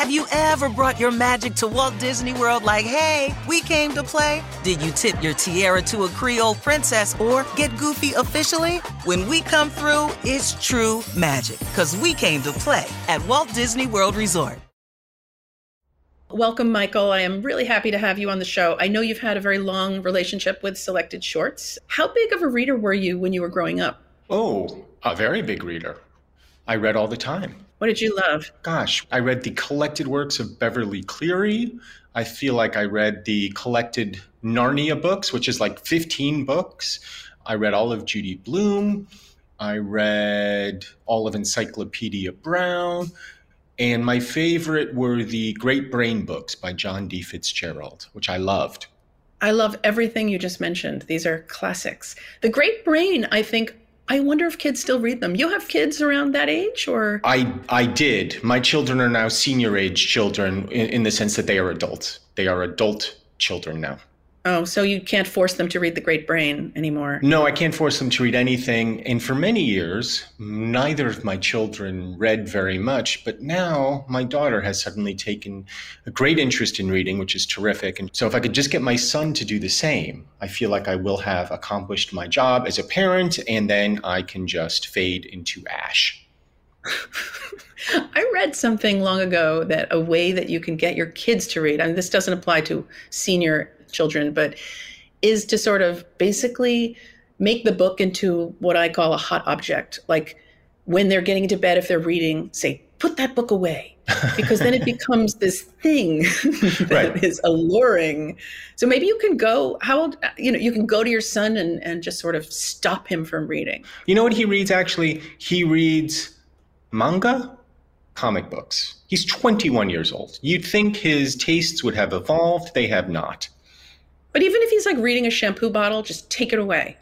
Have you ever brought your magic to Walt Disney World like, hey, we came to play? Did you tip your tiara to a Creole princess or get goofy officially? When we come through, it's true magic, 'cause we came to play at Walt Disney World Resort. Welcome, Michael. I am really happy to have you on the show. I know you've had a very long relationship with Selected Shorts. How big of a reader were you when you were growing up? Oh, a very big reader. I read all the time. What did you love? Gosh, I read the collected works of Beverly Cleary. I feel like I read the collected Narnia books, which is like 15 books. I read all of Judy Blume. I read all of Encyclopedia Brown. And my favorite were the Great Brain books by John D. Fitzgerald, which I loved. I love everything you just mentioned. These are classics. The Great Brain, I wonder if kids still read them. You have kids around that age, or? I did. My children are now senior age children in the sense that they are adults. They are adult children now. Oh, so you can't force them to read The Great Brain anymore? No, I can't force them to read anything. And for many years, neither of my children read very much. But now my daughter has suddenly taken a great interest in reading, which is terrific. And so if I could just get my son to do the same, I feel like I will have accomplished my job as a parent, and then I can just fade into ash. I read something long ago that a way that you can get your kids to read, and this doesn't apply to senior children, but is to sort of basically make the book into what I call a hot object. Like when they're getting into bed, if they're reading, say, put that book away, because then it becomes this thing that is alluring. So maybe you can go, you can go to your son and just sort of stop him from reading. You know what he reads, actually? He reads manga, comic books. He's 21 years old. You'd think his tastes would have evolved. They have not. But even if he's like reading a shampoo bottle, just take it away.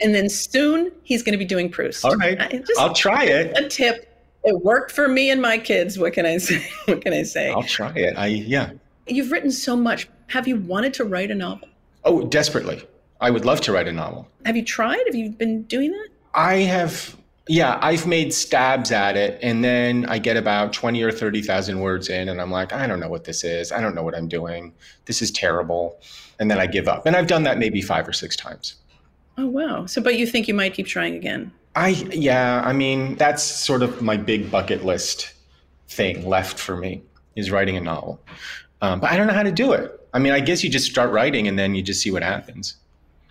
And then soon he's going to be doing Proust. All right. I'll try it. A tip. It worked for me and my kids. What can I say? I'll try it. You've written so much. Have you wanted to write a novel? Oh, desperately. I would love to write a novel. Have you tried? Have you been doing that? I have. Yeah, I've made stabs at it, and then I get about 20 or 30,000 words in, and I'm like, I don't know what this is. I don't know what I'm doing. This is terrible. And then I give up. And I've done that maybe 5 or 6 times. Oh, wow. So, but you think you might keep trying again? That's sort of my big bucket list thing left for me, is writing a novel. But I don't know how to do it. I mean, I guess you just start writing, and then you just see what happens.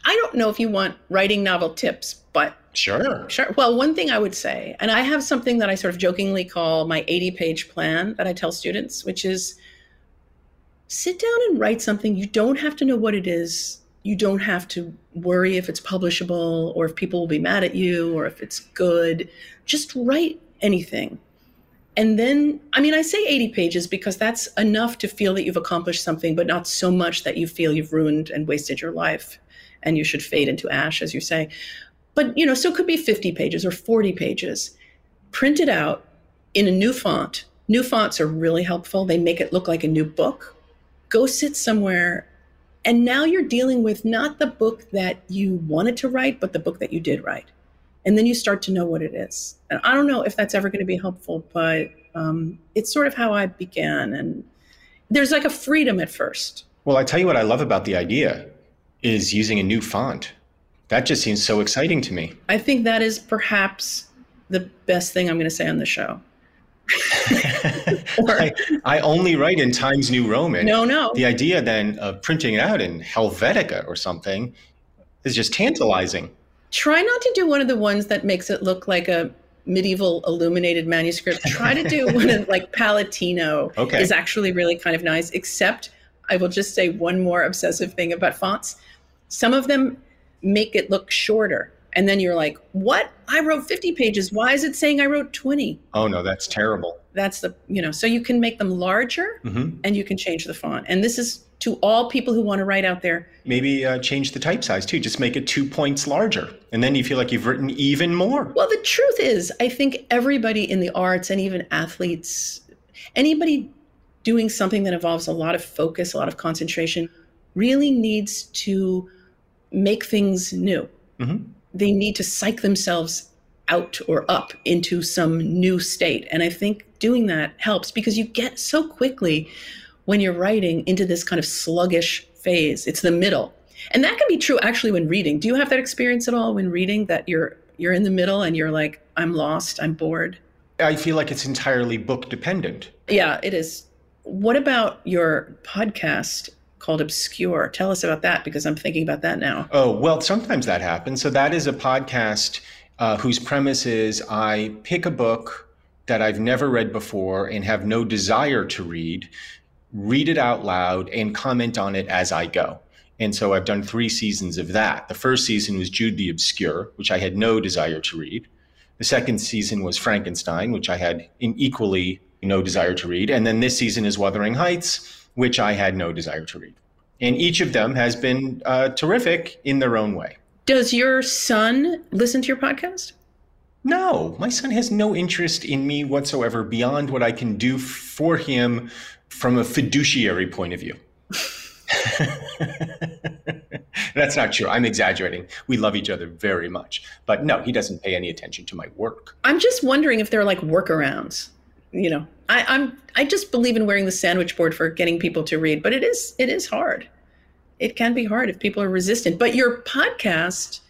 I don't know if you want writing novel tips, but... Sure. Well, one thing I would say, and I have something that I sort of jokingly call my 80-page plan that I tell students, which is sit down and write something. You don't have to know what it is. You don't have to worry if it's publishable or if people will be mad at you or if it's good. Just write anything. And then, I say 80 pages because that's enough to feel that you've accomplished something, but not so much that you feel you've ruined and wasted your life and you should fade into ash, as you say. But, so it could be 50 pages or 40 pages. Print it out in a new font. New fonts are really helpful. They make it look like a new book. Go sit somewhere. And now you're dealing with not the book that you wanted to write, but the book that you did write. And then you start to know what it is. And I don't know if that's ever going to be helpful, but it's sort of how I began. And there's like a freedom at first. Well, I tell you what I love about the idea is using a new font. That just seems so exciting to me. I think that is perhaps the best thing I'm going to say on the show. I only write in Times New Roman. No. The idea then of printing it out in Helvetica or something is just tantalizing. Try not to do one of the ones that makes it look like a medieval illuminated manuscript. Try to do one of like Palatino. Okay. Is actually really kind of nice, except I will just say one more obsessive thing about fonts. Some of them make it look shorter. And then you're like, what? I wrote 50 pages. Why is it saying I wrote 20? Oh, no, that's terrible. That's so you can make them larger and you can change the font. And this is to all people who want to write out there. Maybe change the type size too. Just make it 2 points larger. And then you feel like you've written even more. Well, the truth is, I think everybody in the arts and even athletes, anybody doing something that involves a lot of focus, a lot of concentration, really needs to make things new. Mm-hmm. They need to psych themselves out or up into some new state. And I think doing that helps, because you get so quickly when you're writing into this kind of sluggish phase. It's the middle. And that can be true actually when reading. Do you have that experience at all when reading, that you're in the middle and you're like, I'm lost, I'm bored? I feel like it's entirely book dependent. Yeah, it is. What about your podcast called Obscure? Tell us about that, because I'm thinking about that now. Oh, well, sometimes that happens. So that is a podcast whose premise is I pick a book that I've never read before and have no desire to read it out loud, and comment on it as I go. And so I've done 3 seasons of that. The first season was Jude the Obscure, which I had no desire to read. The second season was Frankenstein, which I had an equally no desire to read. And then this season is Wuthering Heights, which I had no desire to read. And each of them has been terrific in their own way. Does your son listen to your podcast? No, my son has no interest in me whatsoever beyond what I can do for him from a fiduciary point of view. That's not true. I'm exaggerating. We love each other very much. But no, he doesn't pay any attention to my work. I'm just wondering if there are like workarounds. You know, I just believe in wearing the sandwich board for getting people to read, but it is hard. It can be hard if people are resistant. But your podcast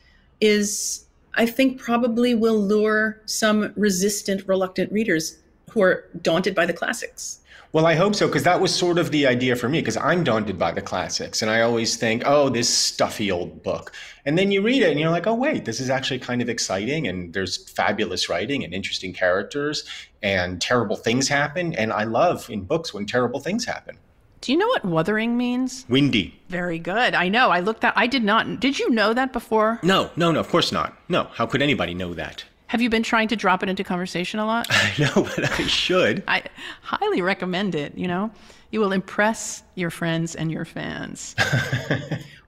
is, I think, probably will lure some resistant, reluctant readers who are daunted by the classics. Well, I hope so, because that was sort of the idea for me, because I'm daunted by the classics. And I always think, oh, this stuffy old book. And then you read it and you're like, oh, wait, this is actually kind of exciting. And there's fabulous writing and interesting characters and terrible things happen. And I love in books when terrible things happen. Do you know what wuthering means? Windy. Very good. I know. I looked that. I did not. Did you know that before? No, of course not. No. How could anybody know that? Have you been trying to drop it into conversation a lot? I know, but I should. I highly recommend it, you know. You will impress your friends and your fans.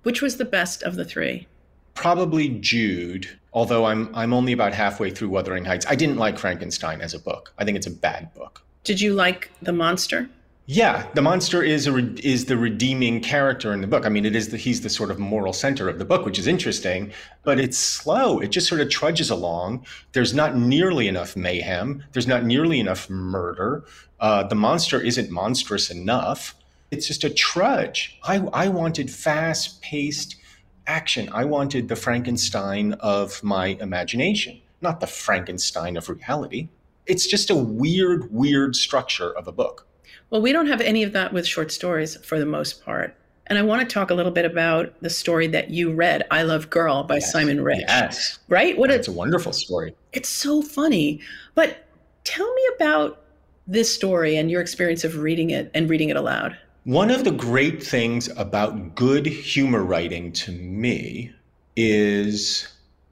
Which was the best of the 3? Probably Jude, although I'm only about halfway through Wuthering Heights. I didn't like Frankenstein as a book. I think it's a bad book. Did you like the monster? Yeah, the monster is the redeeming character in the book. I mean, he's the sort of moral center of the book, which is interesting, but it's slow. It just sort of trudges along. There's not nearly enough mayhem. There's not nearly enough murder. The monster isn't monstrous enough. It's just a trudge. I wanted fast-paced action. I wanted the Frankenstein of my imagination, not the Frankenstein of reality. It's just a weird, weird structure of a book. Well, we don't have any of that with short stories for the most part. And I want to talk a little bit about the story that you read, I Love Girl by Simon Rich. Yes. Right? It's a wonderful story. It's so funny. But tell me about this story and your experience of reading it and reading it aloud. One of the great things about good humor writing to me is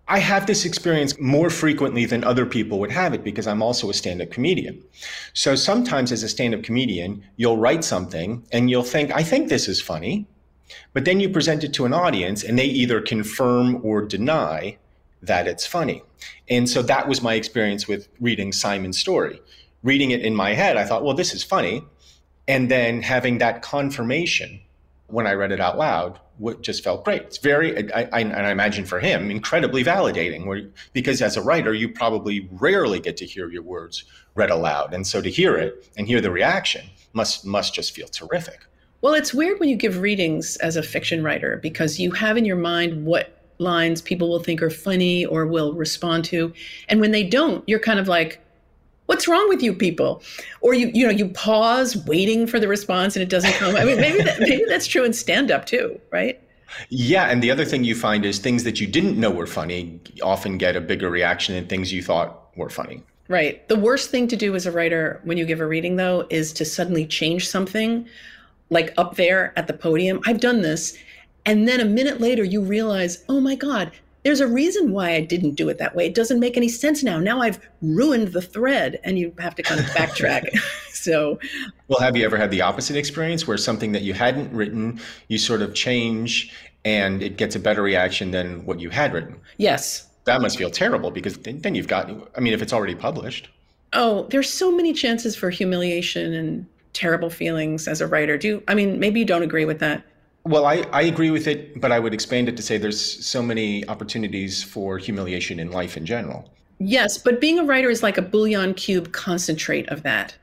I have this experience more frequently than other people would have it, because I'm also a stand-up comedian. So sometimes as a stand-up comedian, you'll write something and you'll think, I think this is funny. But then you present it to an audience and they either confirm or deny that it's funny. And so that was my experience with reading Simon's story. Reading it in my head, I thought, well, this is funny. And then having that confirmation when I read it out loud, what just felt great. It's very, and I imagine for him, incredibly validating, because as a writer, you probably rarely get to hear your words read aloud. And so to hear it and hear the reaction must just feel terrific. Well, it's weird when you give readings as a fiction writer, because you have in your mind what lines people will think are funny or will respond to. And when they don't, you're kind of like, what's wrong with you people? Or you pause waiting for the response and it doesn't come. I mean, maybe that's true in stand-up too, right? Yeah, and the other thing you find is things that you didn't know were funny often get a bigger reaction than things you thought were funny. Right. The worst thing to do as a writer when you give a reading, though, is to suddenly change something, like up there at the podium. I've done this. And then a minute later, you realize, oh my God, there's a reason why I didn't do it that way. It doesn't make any sense now. Now I've ruined the thread, and you have to kind of backtrack. So, well, have you ever had the opposite experience where something that you hadn't written, you sort of change and it gets a better reaction than what you had written? Yes. That must feel terrible, because then you've got, I mean, if it's already published. Oh, there's so many chances for humiliation and terrible feelings as a writer. Maybe you don't agree with that. Well, I agree with it, but I would expand it to say there's so many opportunities for humiliation in life in general. Yes, but being a writer is like a bouillon cube concentrate of that.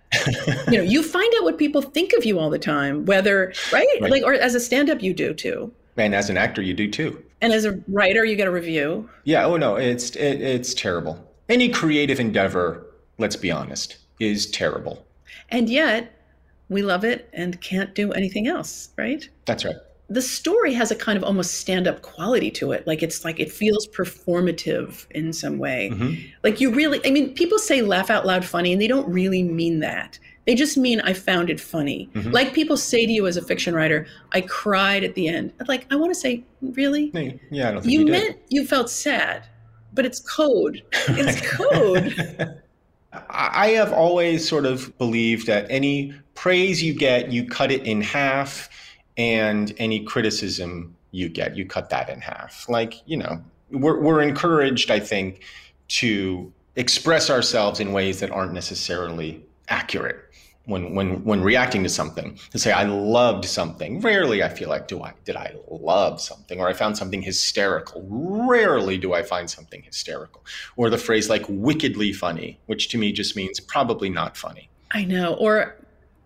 You know, you find out what people think of you all the time, whether, right? Like, or as a stand-up, you do too. And as an actor, you do too. And as a writer, you get a review. Yeah, oh no, it's terrible. Any creative endeavor, let's be honest, is terrible. And yet, we love it and can't do anything else, right? That's right. The story has a kind of almost stand-up quality to it. Like, it's like, it feels performative in some way. Mm-hmm. Like, you really, I mean, people say laugh out loud funny, and they don't really mean that. They just mean, I found it funny. Mm-hmm. Like, people say to you as a fiction writer, I cried at the end. Like, I want to say, really? Yeah, I don't think you meant did. You felt sad, but it's code. It's code. I have always sort of believed that any praise you get, you cut it in half. And any criticism you get, you cut that in half. Like, you know, we're encouraged, I think, to express ourselves in ways that aren't necessarily accurate when reacting to something. To say, I loved something. Rarely I feel like, did I love something? Or I found something hysterical. Rarely do I find something hysterical. Or the phrase like wickedly funny, which to me just means probably not funny. I know. Or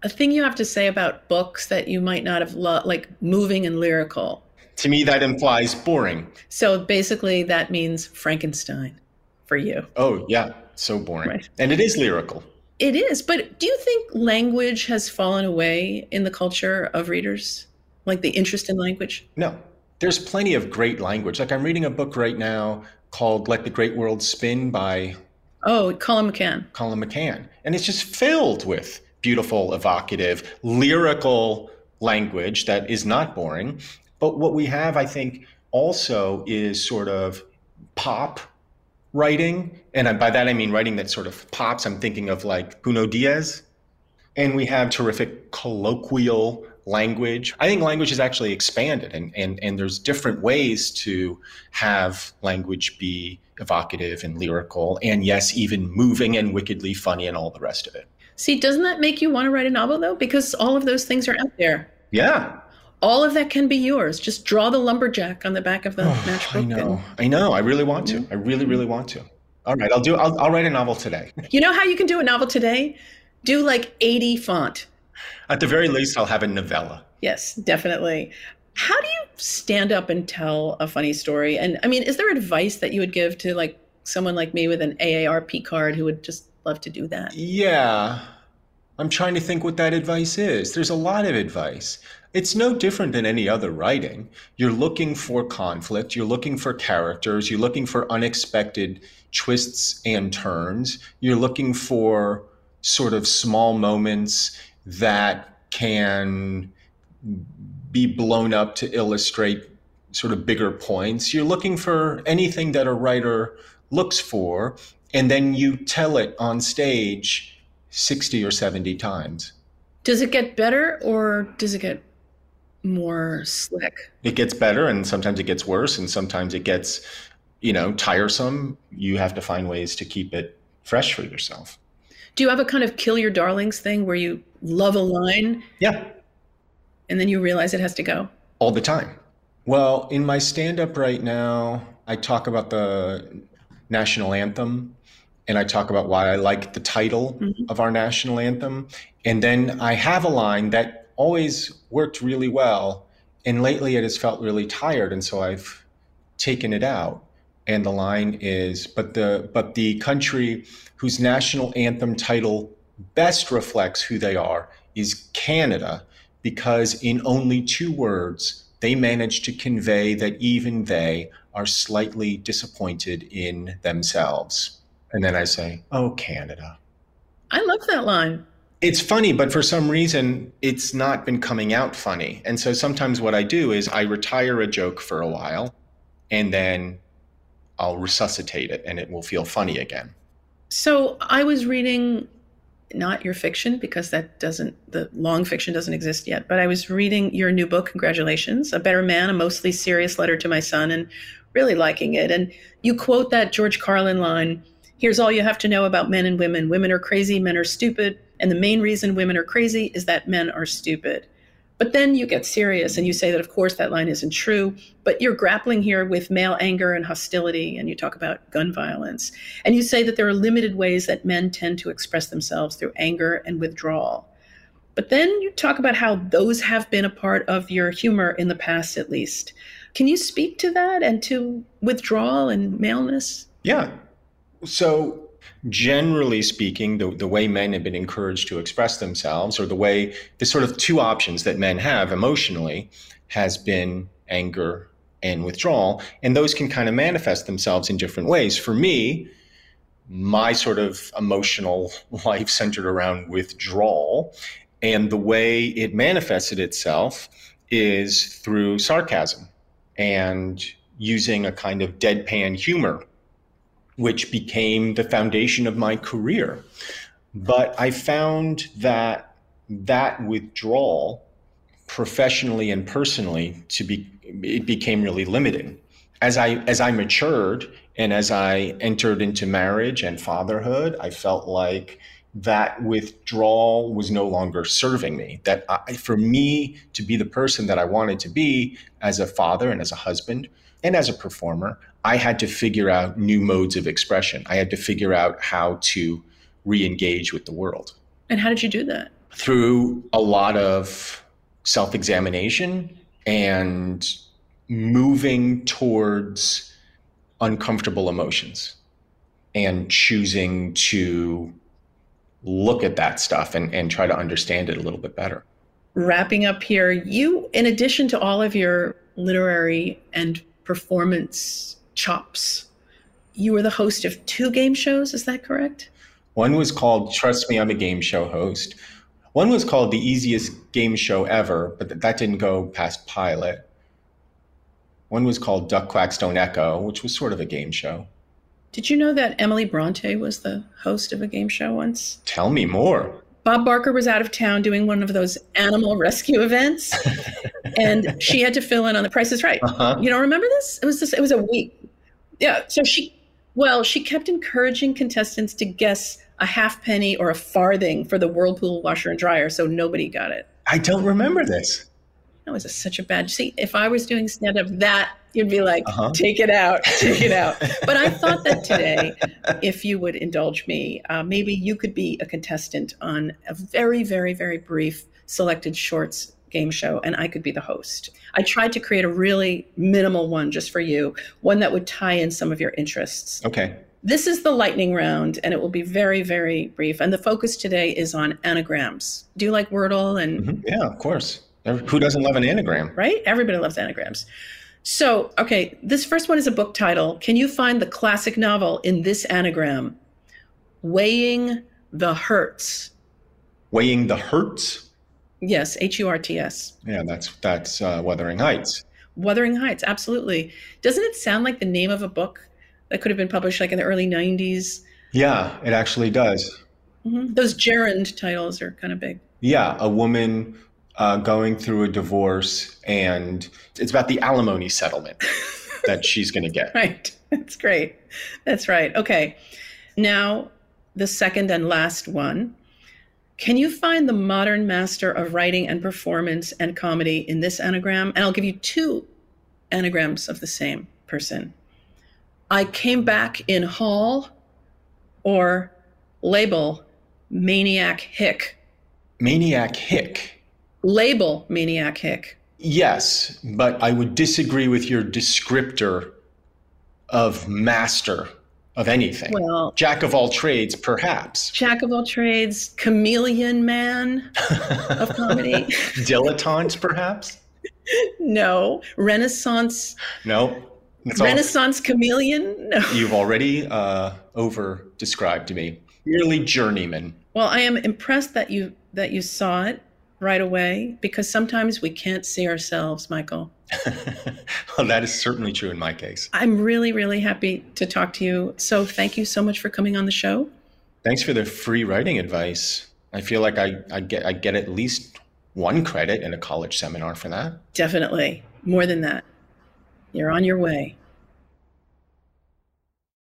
a thing you have to say about books that you might not have loved, like moving and lyrical. To me, that implies boring. So basically that means Frankenstein for you. Oh yeah, so boring. Right. And it is lyrical. It is, but do you think language has fallen away in the culture of readers? Like the interest in language? No, there's plenty of great language. Like I'm reading a book right now called Let the Great World Spin by... Oh, Colin McCann. Colin McCann. And it's just filled with beautiful, evocative, lyrical language that is not boring. But what we have, I think, also is sort of pop writing. And by that, I mean writing that sort of pops. I'm thinking of like Bruno Diaz. And we have terrific colloquial language. I think language has actually expanded. And there's different ways to have language be evocative and lyrical. And yes, even moving and wickedly funny and all the rest of it. See, doesn't that make you want to write a novel, though? Because all of those things are out there. Yeah. All of that can be yours. Just draw the lumberjack on the back of the matchbook. I know. I really want to. I really, really want to. All right. I'll write a novel today. You know how you can do a novel today? Do like 80 font. At the very least, I'll have a novella. Yes, definitely. How do you stand up and tell a funny story? And I mean, is there advice that you would give to like someone like me with an AARP card who would just love to do that? Yeah. I'm trying to think what that advice is. There's a lot of advice. It's no different than any other writing. You're looking for conflict. You're looking for characters. You're looking for unexpected twists and turns. You're looking for sort of small moments that can be blown up to illustrate sort of bigger points. You're looking for anything that a writer looks for. And then you tell it on stage 60 or 70 times. Does it get better or does it get more slick? It gets better and sometimes it gets worse and sometimes it gets, you know, tiresome. You have to find ways to keep it fresh for yourself. Do you have a kind of kill your darlings thing where you love a line? Yeah. And then you realize it has to go? All the time. Well, in my stand-up right now, I talk about the national anthem. And I talk about why I like the title of our national anthem. And then I have a line that always worked really well. And lately it has felt really tired. And so I've taken it out. And the line is, but the country whose national anthem title best reflects who they are is Canada, because in only two words, they managed to convey that even they are slightly disappointed in themselves. And then I say, oh, Canada. I love that line. It's funny, but for some reason, it's not been coming out funny. And so sometimes what I do is I retire a joke for a while, and then I'll resuscitate it, and it will feel funny again. So I was reading, not your fiction, because the long fiction doesn't exist yet, but I was reading your new book, Congratulations, A Better Man, a mostly serious letter to my son, and really liking it. And you quote that George Carlin line, here's all you have to know about men and women. Women are crazy, men are stupid. And the main reason women are crazy is that men are stupid. But then you get serious and you say that, of course, that line isn't true, but you're grappling here with male anger and hostility, and you talk about gun violence. And you say that there are limited ways that men tend to express themselves through anger and withdrawal. But then you talk about how those have been a part of your humor in the past, at least. Can you speak to that and to withdrawal and maleness? Yeah. So generally speaking, the way men have been encouraged to express themselves, or the way the sort of two options that men have emotionally, has been anger and withdrawal. And those can kind of manifest themselves in different ways. For me, my sort of emotional life centered around withdrawal, and the way it manifested itself is through sarcasm and using a kind of deadpan humor, which became the foundation of my career. But I found that that withdrawal, professionally and personally, it became really limiting. As I matured and as I entered into marriage and fatherhood, I felt like that withdrawal was no longer serving me. That for me to be the person that I wanted to be as a father and as a husband and as a performer, I had to figure out new modes of expression. I had to figure out how to re-engage with the world. And how did you do that? Through a lot of self-examination and moving towards uncomfortable emotions and choosing to look at that stuff and try to understand it a little bit better. Wrapping up here, you, in addition to all of your literary and performance chops, you were the host of 2 game shows, is that correct? One was called Trust Me, I'm a Game Show Host. One was called The Easiest Game Show Ever, but that didn't go past pilot. One was called Duck Quacks Don't Echo, which was sort of a game show. Did you know that Emily Bronte was the host of a game show once? Tell me more. Bob Barker was out of town doing one of those animal rescue events, and she had to fill in on The Price is Right. Uh-huh. You don't remember this? It was a week. Yeah. So she kept encouraging contestants to guess a halfpenny or a farthing for the Whirlpool washer and dryer, so nobody got it. I don't remember this. That was such a bad... See, if I was doing stand-up, that you'd be like, uh-huh. take it out. But I thought that today, if you would indulge me, maybe you could be a contestant on a very, very, very brief Selected Shorts game show, and I could be the host. I tried to create a really minimal one just for you, one that would tie in some of your interests. Okay. This is the lightning round, and it will be very, very brief. And the focus today is on anagrams. Do you like Wordle? And mm-hmm. Yeah, of course. Who doesn't love an anagram? Right? Everybody loves anagrams. So, okay, this first one is a book title. Can you find the classic novel in this anagram? Weighing the Hurts. Weighing the Hurts? Yes, Hurts. Yeah, that's Wuthering Heights. Wuthering Heights, absolutely. Doesn't it sound like the name of a book that could have been published like in the early 90s? Yeah, it actually does. Mm-hmm. Those gerund titles are kind of big. Yeah, a woman... going through a divorce, and it's about the alimony settlement that she's going to get. Right. That's great. That's right. Okay. Now, the second and last one. Can you find the modern master of writing and performance and comedy in this anagram? And I'll give you 2 anagrams of the same person. I came back in Hall, or label Maniac Hick. Maniac Hick. Label Maniac Hick. Yes, but I would disagree with your descriptor of master of anything. Well, jack of all trades, perhaps. Jack of all trades, chameleon man of comedy. Dilettante, perhaps? No. Renaissance. No. Renaissance chameleon? No. You've already over-described to me. Merely journeyman. Well, I am impressed that you saw it right away, because sometimes we can't see ourselves, Michael. Well, that is certainly true in my case. I'm really, really happy to talk to you. So thank you so much for coming on the show. Thanks for the free writing advice. I feel like I get at least 1 credit in a college seminar for that. Definitely. More than that. You're on your way.